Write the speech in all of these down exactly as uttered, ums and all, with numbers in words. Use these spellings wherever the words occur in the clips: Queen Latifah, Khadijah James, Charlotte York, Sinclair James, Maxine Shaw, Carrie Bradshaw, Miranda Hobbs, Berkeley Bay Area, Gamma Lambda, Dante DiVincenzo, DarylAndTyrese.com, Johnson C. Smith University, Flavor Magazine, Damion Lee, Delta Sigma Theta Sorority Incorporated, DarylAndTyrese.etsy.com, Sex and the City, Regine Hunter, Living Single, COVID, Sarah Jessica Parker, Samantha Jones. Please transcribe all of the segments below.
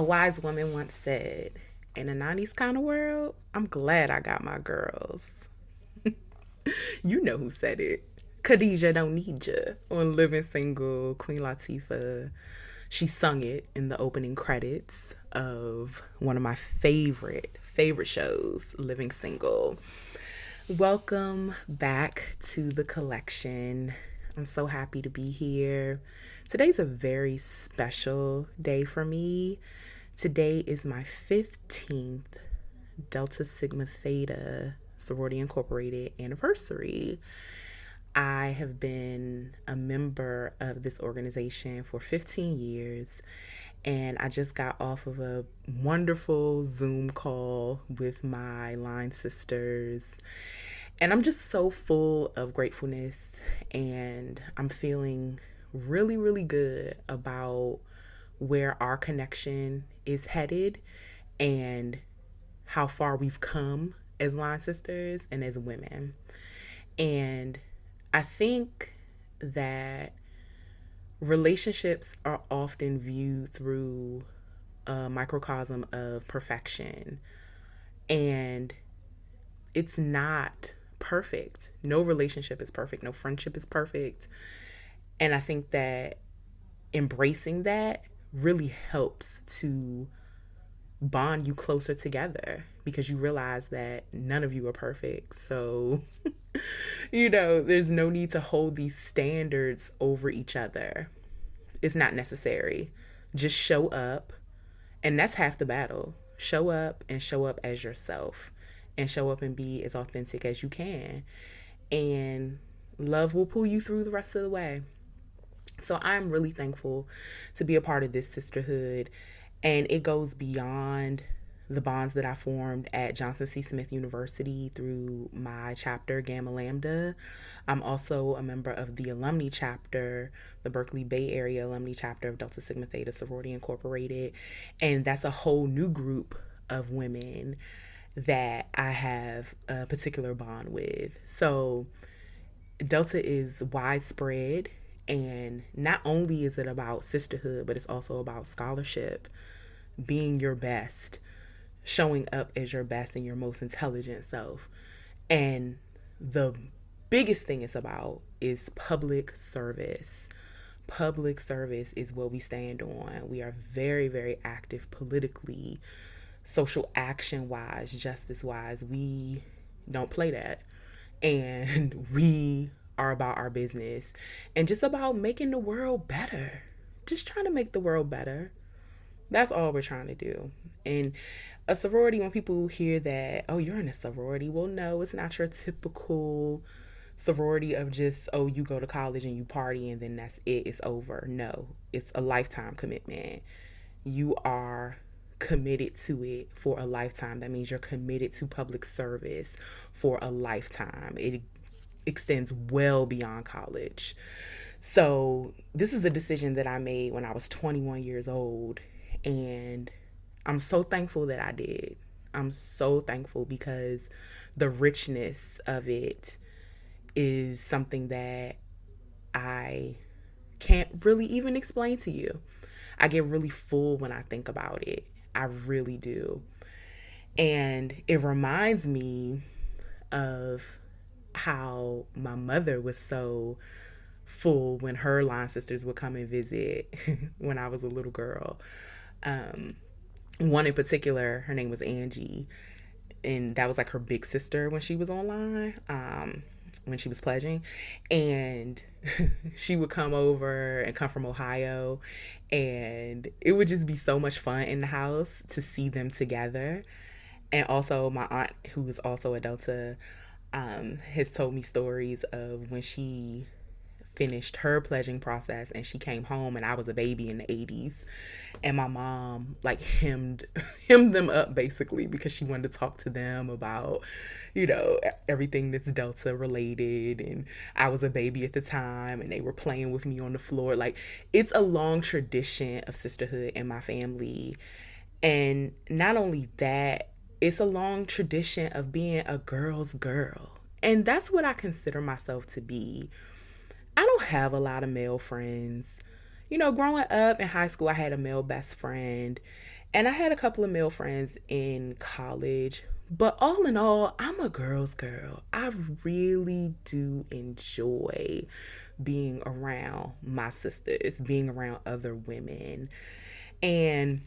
A wise woman once said, in a nineties kind of world, I'm glad I got my girls. You know who said it. Khadijah Don't Need Ya on Living Single, Queen Latifah. She sung it in the opening credits of one of my favorite, favorite shows, Living Single. Welcome back to the collection. I'm so happy to be here. Today's a very special day for me. Today is my fifteenth Delta Sigma Theta Sorority Incorporated anniversary. I have been a member of this organization for fifteen years, and I just got off of a wonderful Zoom call with my line sisters, and I'm just so full of gratefulness, and I'm feeling really, really good about where our connection is headed and how far we've come as line sisters and as women. And I think that relationships are often viewed through a microcosm of perfection, and it's not perfect. No relationship is perfect. No friendship is perfect. And I think that embracing that really helps to bond you closer together, because you realize that none of you are perfect. So, you know, there's no need to hold these standards over each other. It's not necessary. Just show up. And that's half the battle. Show up and show up as yourself, and show up and be as authentic as you can. And love will pull you through the rest of the way. So I'm really thankful to be a part of this sisterhood. And it goes beyond the bonds that I formed at Johnson C. Smith University through my chapter, Gamma Lambda. I'm also a member of the alumni chapter, the Berkeley Bay Area alumni chapter of Delta Sigma Theta Sorority Incorporated. And that's a whole new group of women that I have a particular bond with. So Delta is widespread. And not only is it about sisterhood, but it's also about scholarship, being your best, showing up as your best and your most intelligent self. And the biggest thing it's about is public service. Public service is what we stand on. We are very, very active politically, social action-wise, justice-wise. We don't play that. And we are about our business and just about making the world better. Just trying to make the world better. That's all we're trying to do. And a sorority, when people hear that, oh, you're in a sorority, well, no, it's not your typical sorority of just, oh, you go to college and you party and then that's it, it's over. No, it's a lifetime commitment. You are committed to it for a lifetime. That means you're committed to public service for a lifetime. It extends well beyond college. So this is a decision that I made when I was twenty-one years old, and I'm so thankful that I did. I'm so thankful because the richness of it is something that I can't really even explain to you. I get really full when I think about it. I really do. And it reminds me of how my mother was so full when her line sisters would come and visit when I was a little girl. Um, one in particular, her name was Angie, and that was like her big sister when she was online, um, when she was pledging. And she would come over and come from Ohio, and it would just be so much fun in the house to see them together. And also my aunt, who was also a Delta, Um, has told me stories of when she finished her pledging process and she came home, and I was a baby in the eighties, and my mom like hemmed hemmed them up basically because she wanted to talk to them about, you know, everything that's Delta related, and I was a baby at the time and they were playing with me on the floor. Like, it's a long tradition of sisterhood in my family. And not only that, it's a long tradition of being a girl's girl. And that's what I consider myself to be. I don't have a lot of male friends. You know, growing up in high school, I had a male best friend. And I had a couple of male friends in college, but all in all, I'm a girl's girl. I really do enjoy being around my sisters, being around other women. And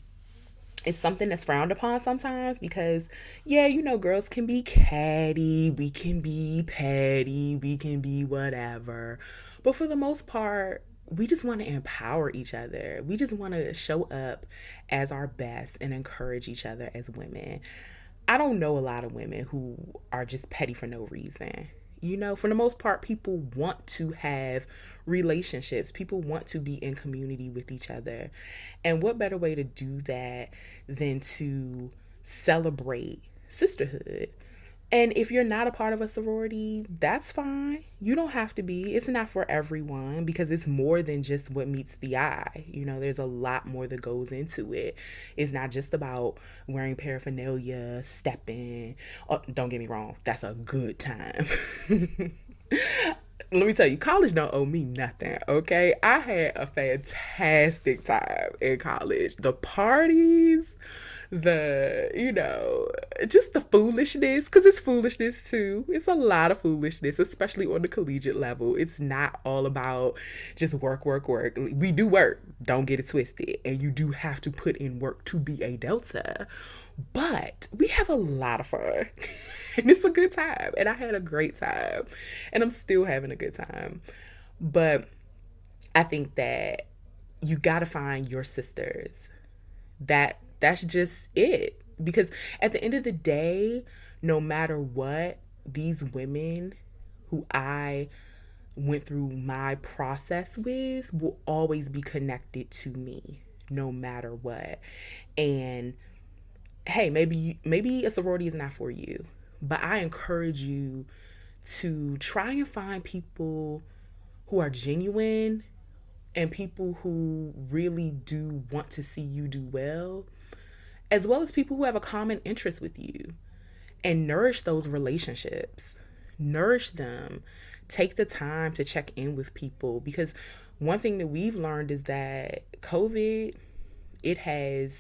it's something that's frowned upon sometimes because, yeah, you know, girls can be catty, we can be petty, we can be whatever. But for the most part, we just want to empower each other. We just want to show up as our best and encourage each other as women. I don't know a lot of women who are just petty for no reason. You know, for the most part, people want to have relationships. People want to be in community with each other. And what better way to do that than to celebrate sisterhood? And if you're not a part of a sorority, that's fine. You don't have to be. It's not for everyone because it's more than just what meets the eye. You know, there's a lot more that goes into it. It's not just about wearing paraphernalia, stepping. Oh, don't get me wrong. That's a good time. Let me tell you, college don't owe me nothing, okay? I had a fantastic time in college. The parties, the, you know, just the foolishness, because it's foolishness too. It's a lot of foolishness, especially on the collegiate level. It's not all about just work, work, work. We do work, don't get it twisted. And you do have to put in work to be a Delta. But we have a lot of fun and it's a good time. And I had a great time and I'm still having a good time. But I think that you got to find your sisters. That That's just it. Because at the end of the day, no matter what, these women who I went through my process with will always be connected to me, no matter what. And hey, maybe maybe a sorority is not for you, but I encourage you to try and find people who are genuine and people who really do want to see you do well, as well as people who have a common interest with you, and nourish those relationships, nourish them, take the time to check in with people. Because one thing that we've learned is that COVID, it has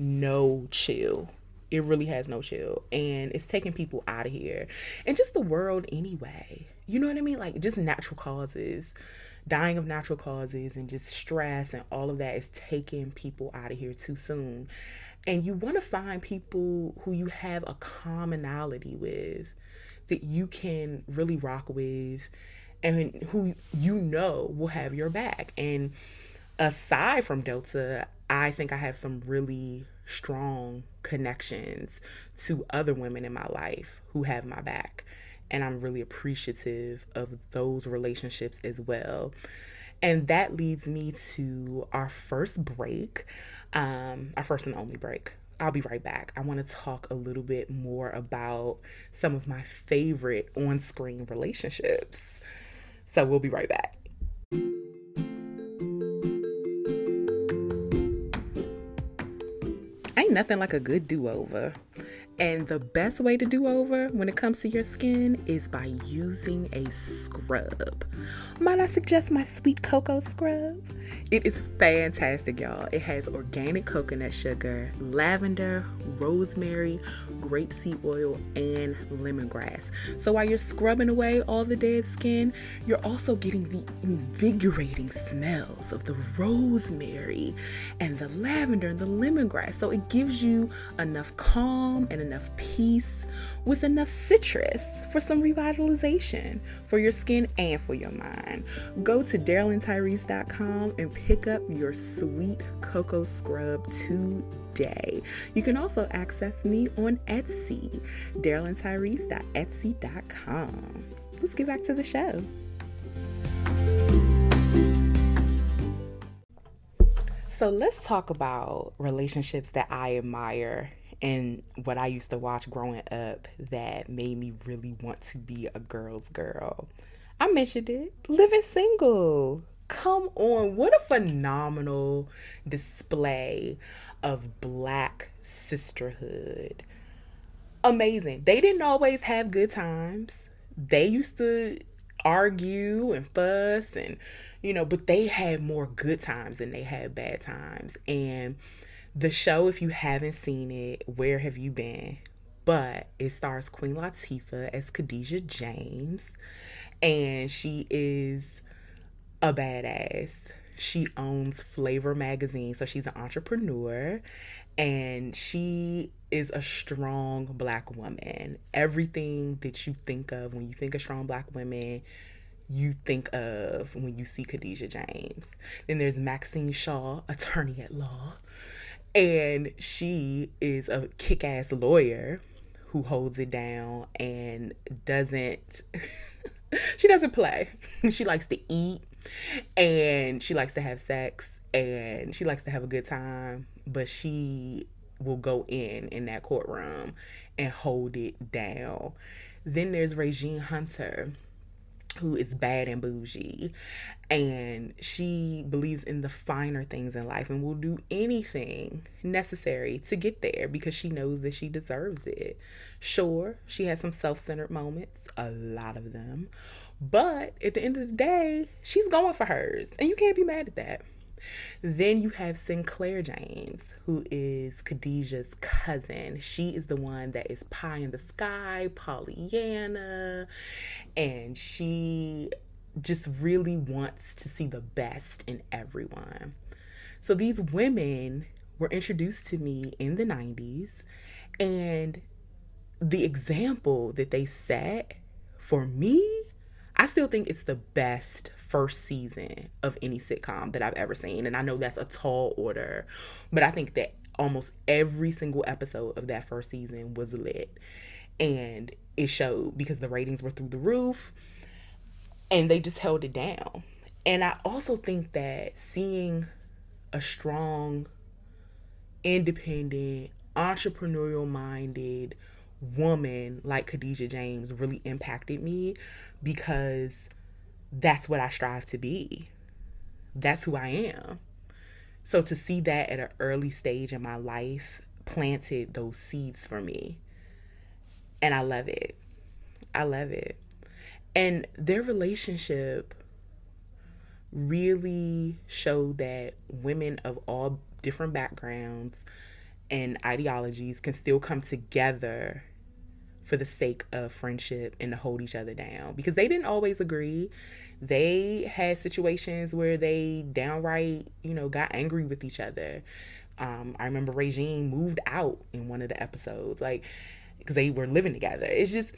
no chill. It really has no chill. And it's taking people out of here and just the world anyway. You know what I mean? Like just natural causes, dying of natural causes and just stress and all of that is taking people out of here too soon. And you want to find people who you have a commonality with, that you can really rock with, and who you know will have your back. And aside from Delta, I think I have some really strong connections to other women in my life who have my back. And I'm really appreciative of those relationships as well. And that leads me to our first break, um, our first and only break. I'll be right back. I want to talk a little bit more about some of my favorite on-screen relationships. So we'll be right back. Ain't nothing like a good do-over. And the best way to do over when it comes to your skin is by using a scrub. Might I suggest my Sweet Cocoa Scrub? It is fantastic, y'all. It has organic coconut sugar, lavender, rosemary, grapeseed oil, and lemongrass. So while you're scrubbing away all the dead skin, you're also getting the invigorating smells of the rosemary and the lavender and the lemongrass. So it gives you enough calm and enough peace with enough citrus for some revitalization for your skin and for your mind. Go to Daryl and Tyrese dot com and pick up your Sweet Cocoa Scrub today. You can also access me on Etsy, Daryl and Tyrese dot etsy dot com. Let's get back to the show. So let's talk about relationships that I admire and what I used to watch growing up that made me really want to be a girl's girl. I mentioned it, Living Single. Come on, what a phenomenal display of Black sisterhood. Amazing. They didn't always have good times. They used to argue and fuss and, you know, but they had more good times than they had bad times. And The show, if you haven't seen it, where have you been? But it stars Queen Latifah as Khadijah James, and she is a badass. She owns Flavor Magazine, so she's an entrepreneur, and she is a strong Black woman. Everything that you think of when you think of strong Black women, you think of when you see Khadijah James. Then there's Maxine Shaw, attorney at law, and she is a kick-ass lawyer who holds it down and doesn't, she doesn't play. She likes to eat, and she likes to have sex, and she likes to have a good time, but she will go in in that courtroom and hold it down. Then there's Regine Hunter, who is bad and bougie, and she believes in the finer things in life and will do anything necessary to get there because she knows that she deserves it. Sure, she has some self-centered moments, a lot of them, but at the end of the day, she's going for hers, and you can't be mad at that. Then you have Sinclair James, who is Khadijah's cousin. She is the one that is pie in the sky, Pollyanna, and she just really wants to see the best in everyone. So these women were introduced to me in the nineties, and the example that they set for me, I still think it's the best first season of any sitcom that I've ever seen. And I know that's a tall order, but I think that almost every single episode of that first season was lit. And it showed because the ratings were through the roof and they just held it down. And I also think that seeing a strong, independent, entrepreneurial-minded woman like Khadijah James really impacted me, because that's what I strive to be. That's who I am. So to see that at an early stage in my life planted those seeds for me. And I love it. I love it. And their relationship really showed that women of all different backgrounds and ideologies can still come together for the sake of friendship and to hold each other down, because they didn't always agree. They had situations where they downright, you know, got angry with each other. Um, I remember Regine moved out in one of the episodes, like, because they were living together. It's just,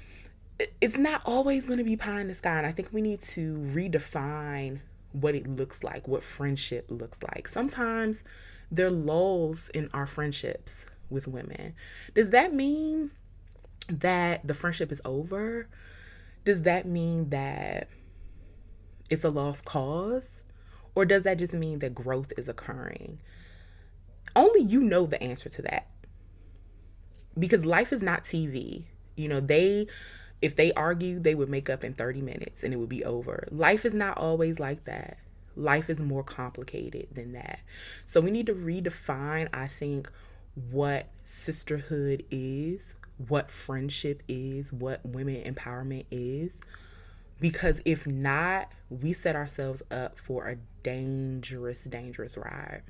it's not always going to be pie in the sky. And I think we need to redefine what it looks like, what friendship looks like. Sometimes there are lulls in our friendships with women. Does that mean that the friendship is over? Does that mean that it's a lost cause? Or does that just mean that growth is occurring? Only you know the answer to that. Because life is not T V. You know, they, if they argue, they would make up in thirty minutes and it would be over. Life is not always like that. Life is more complicated than that. So we need to redefine, I think, what sisterhood is, what friendship is, what women empowerment is, because if not, we set ourselves up for a dangerous, dangerous ride.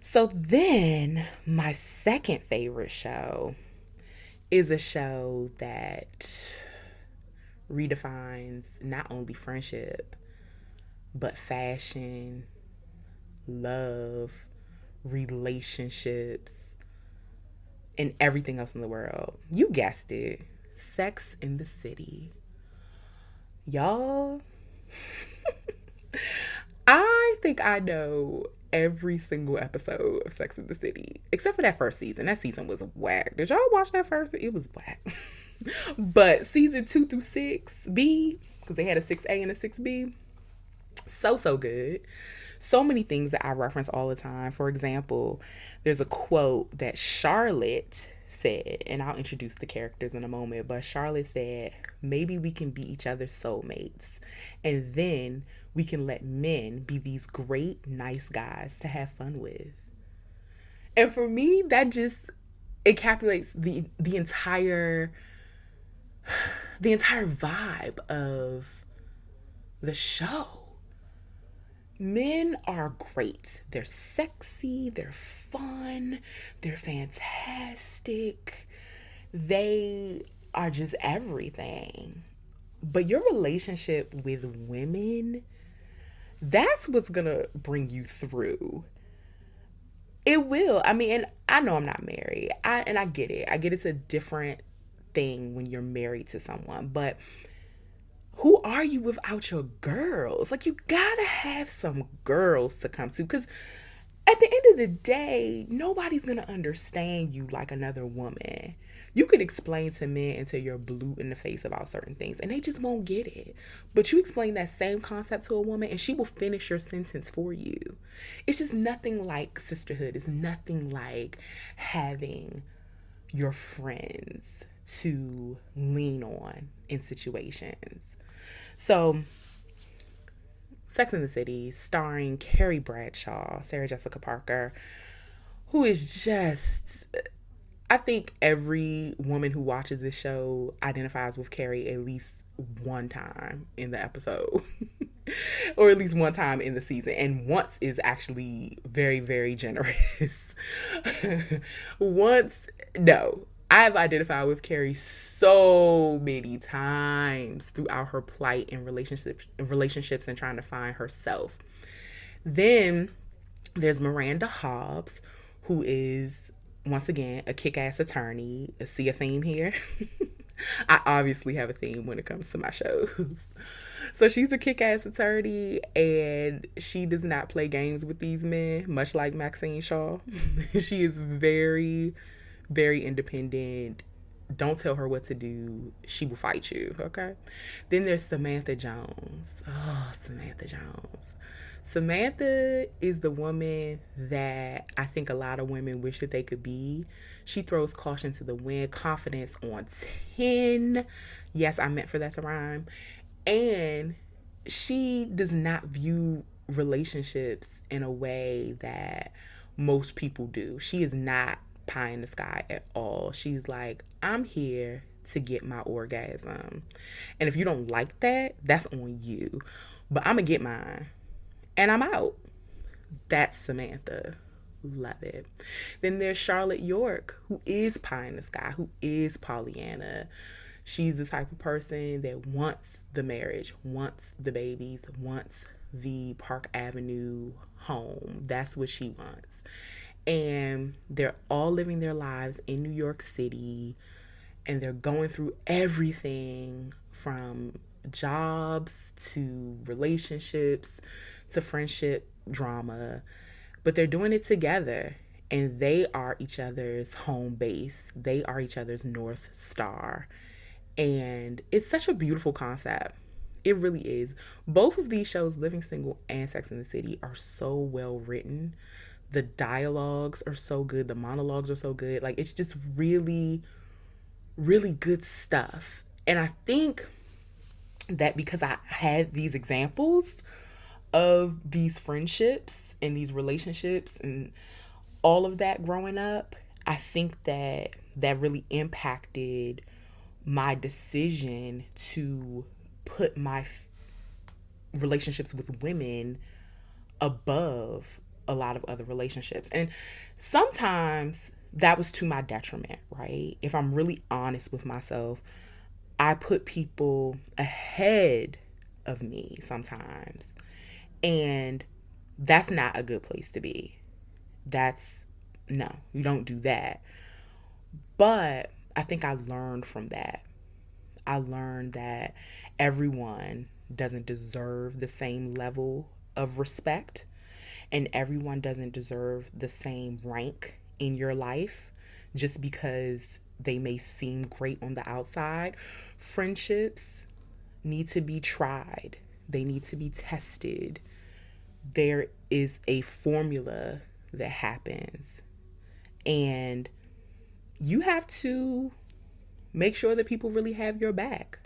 So then my second favorite show is a show that redefines not only friendship, but fashion, love, relationships, and everything else in the world. You guessed it. Sex and the City. Y'all, I think I know every single episode of Sex and the City, except for that first season. That season was whack. Did y'all watch that first? It was whack. But season two through six B, because they had a six A and a six B, so, so good. So many things that I reference all the time. For example, there's a quote that Charlotte said, and I'll introduce the characters in a moment, but Charlotte said, maybe we can be each other's soulmates, and then we can let men be these great, nice guys to have fun with. And for me, that just encapsulates the the entire the entire vibe of the show. Men are great. They're sexy, they're fun, they're fantastic. They are just everything. But your relationship with women, that's what's gonna bring you through. It will. I mean, and I know I'm not married. I and I get it. I get it's a different thing when you're married to someone, but who are you without your girls? Like, you gotta have some girls to come to, because at the end of the day, nobody's gonna understand you like another woman. You could explain to men until you're blue in the face about certain things, and they just won't get it. But you explain that same concept to a woman, and she will finish your sentence for you. It's just nothing like sisterhood. It's nothing like having your friends to lean on in situations. So, Sex and the City, starring Carrie Bradshaw, Sarah Jessica Parker, who is just, I think every woman who watches this show identifies with Carrie at least one time in the episode, or at least one time in the season. And once is actually very, very generous. Once, no. I've identified with Carrie so many times throughout her plight in relationships, relationships and trying to find herself. Then there's Miranda Hobbs, who is, once again, a kick-ass attorney. See a theme here? I obviously have a theme when it comes to my shows. So she's a kick-ass attorney, and she does not play games with these men, much like Maxine Shaw. She is very... very independent. Don't tell her what to do. She will fight you, okay? Then there's Samantha Jones. Oh, Samantha Jones. Samantha is the woman that I think a lot of women wish that they could be. She throws caution to the wind, confidence on ten. Yes, I meant for that to rhyme. And she does not view relationships in a way that most people do. She is not pie in the sky at all. She's like, I'm here to get my orgasm, and if you don't like that, that's on you, but I'm gonna get mine and I'm out. That's Samantha. Love it. Then there's Charlotte York, who is pie in the sky, who is Pollyanna. She's the type of person that wants the marriage, wants the babies, wants the Park Avenue home. That's what she wants. And they're all living their lives in New York City, and they're going through everything from jobs to relationships to friendship drama, but they're doing it together, and they are each other's home base. They are each other's North Star. And it's such a beautiful concept. It really is. Both of these shows, Living Single and Sex and the City, are so well written. The dialogues are so good. The monologues are so good. Like, it's just really, really good stuff. And I think that because I had these examples of these friendships and these relationships and all of that growing up, I think that that really impacted my decision to put my f- relationships with women above a lot of other relationships. And sometimes that was to my detriment, right? If I'm really honest with myself, I put people ahead of me sometimes. And that's not a good place to be. That's, no, you don't do that. But I think I learned from that. I learned that everyone doesn't deserve the same level of respect. And everyone doesn't deserve the same rank in your life just because they may seem great on the outside. Friendships need to be tried. They need to be tested. There is a formula that happens. And you have to make sure that people really have your back.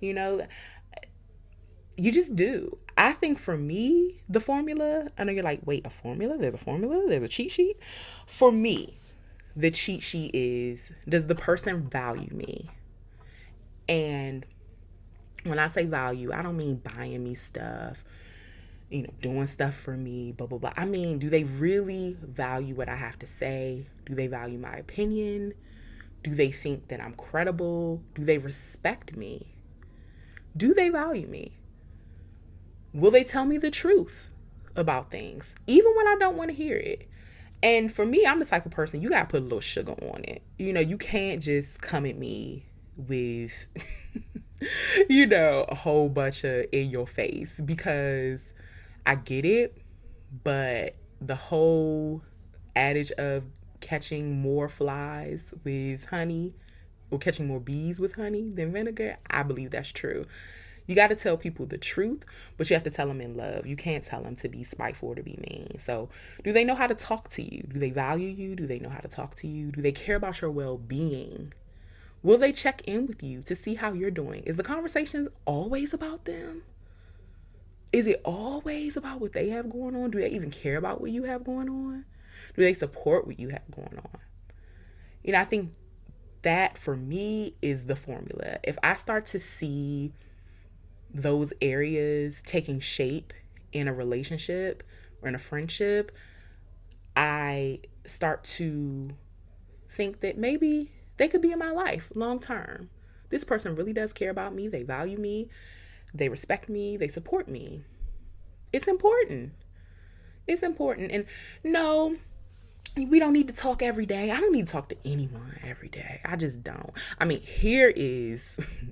You know, you just do. I think for me, the formula, I know you're like, wait, a formula? There's a formula? There's a cheat sheet? For me, the cheat sheet is, does the person value me? And when I say value, I don't mean buying me stuff, you know, doing stuff for me, blah, blah, blah. I mean, do they really value what I have to say? Do they value my opinion? Do they think that I'm credible? Do they respect me? Do they value me? Will they tell me the truth about things, even when I don't want to hear it? And for me, I'm the type of person, you got to put a little sugar on it. You know, you can't just come at me with, you know, a whole bunch of in your face, because I get it. But the whole adage of catching more flies with honey, or catching more bees with honey than vinegar, I believe that's true. You got to tell people the truth, but you have to tell them in love. You can't tell them to be spiteful or to be mean. So do they know how to talk to you? Do they value you? Do they know how to talk to you? Do they care about your well-being? Will they check in with you to see how you're doing? Is the conversation always about them? Is it always about what they have going on? Do they even care about what you have going on? Do they support what you have going on? You know, I think that for me is the formula. If I start to see those areas taking shape in a relationship or in a friendship, I start to think that maybe they could be in my life long term. This person really does care about me. They value me. They respect me. They support me. It's important. It's important. And no, we don't need to talk every day. I don't need to talk to anyone every day. I just don't. I mean, here is,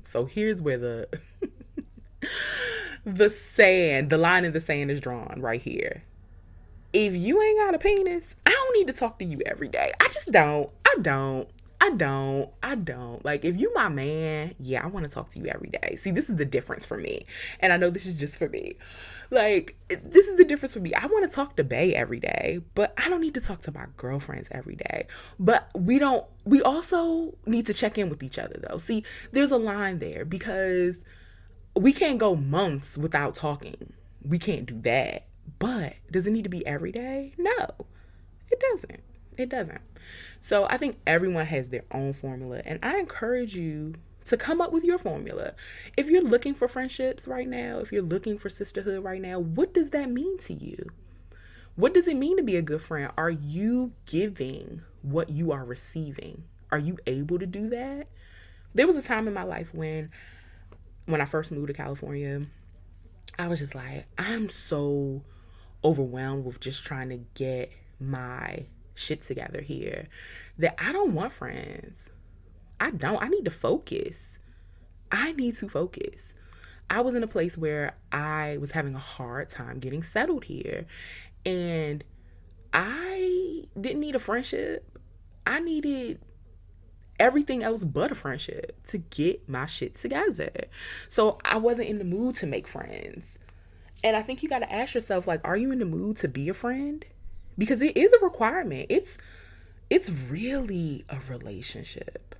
so here's where the... the sand, the line in the sand is drawn right here. If you ain't got a penis, I don't need to talk to you every day. I just don't. I don't. I don't. I don't. Like, if you my man, yeah, I want to talk to you every day. See, this is the difference for me. And I know this is just for me. Like, this is the difference for me. I want to talk to Bae every day, but I don't need to talk to my girlfriends every day. But we don't, we also need to check in with each other, though. See, there's a line there, because we can't go months without talking. We can't do that. But does it need to be every day? No, it doesn't. It doesn't. So I think everyone has their own formula. And I encourage you to come up with your formula. If you're looking for friendships right now, if you're looking for sisterhood right now, what does that mean to you? What does it mean to be a good friend? Are you giving what you are receiving? Are you able to do that? There was a time in my life when When I first moved to California, I was just like, I'm so overwhelmed with just trying to get my shit together here that I don't want friends. I don't. I need to focus. I need to focus. I was in a place where I was having a hard time getting settled here, and I didn't need a friendship. I needed everything else but a friendship to get my shit together. So I wasn't in the mood to make friends. And I think you got to ask yourself, like, are you in the mood to be a friend? Because it is a requirement. It's it's really a relationship.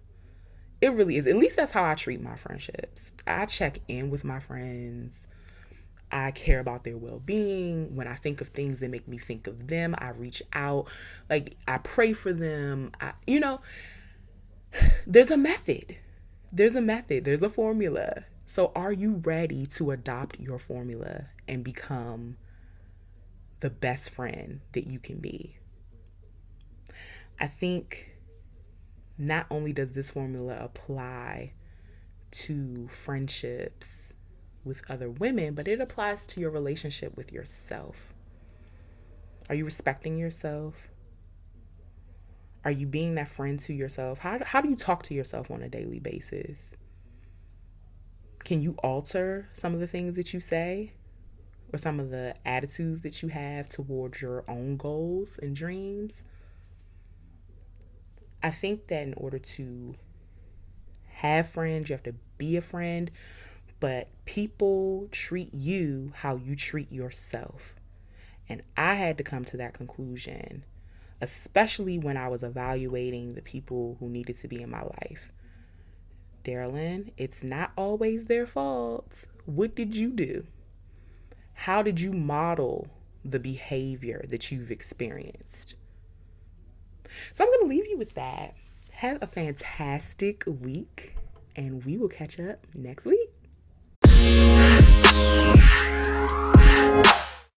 It really is. At least that's how I treat my friendships. I check in with my friends. I care about their well-being. When I think of things that make me think of them, I reach out. Like, I pray for them. I, you know... There's a method. There's a method. There's a formula. So are you ready to adopt your formula and become the best friend that you can be? I think not only does this formula apply to friendships with other women, but it applies to your relationship with yourself. Are you respecting yourself? Are you being that friend to yourself? How, how do you talk to yourself on a daily basis? Can you alter some of the things that you say or some of the attitudes that you have towards your own goals and dreams? I think that in order to have friends, you have to be a friend, but people treat you how you treat yourself. And I had to come to that conclusion, especially when I was evaluating the people who needed to be in my life. Darylin, it's not always their fault. What did you do? How did you model the behavior that you've experienced? So I'm going to leave you with that. Have a fantastic week, and we will catch up next week.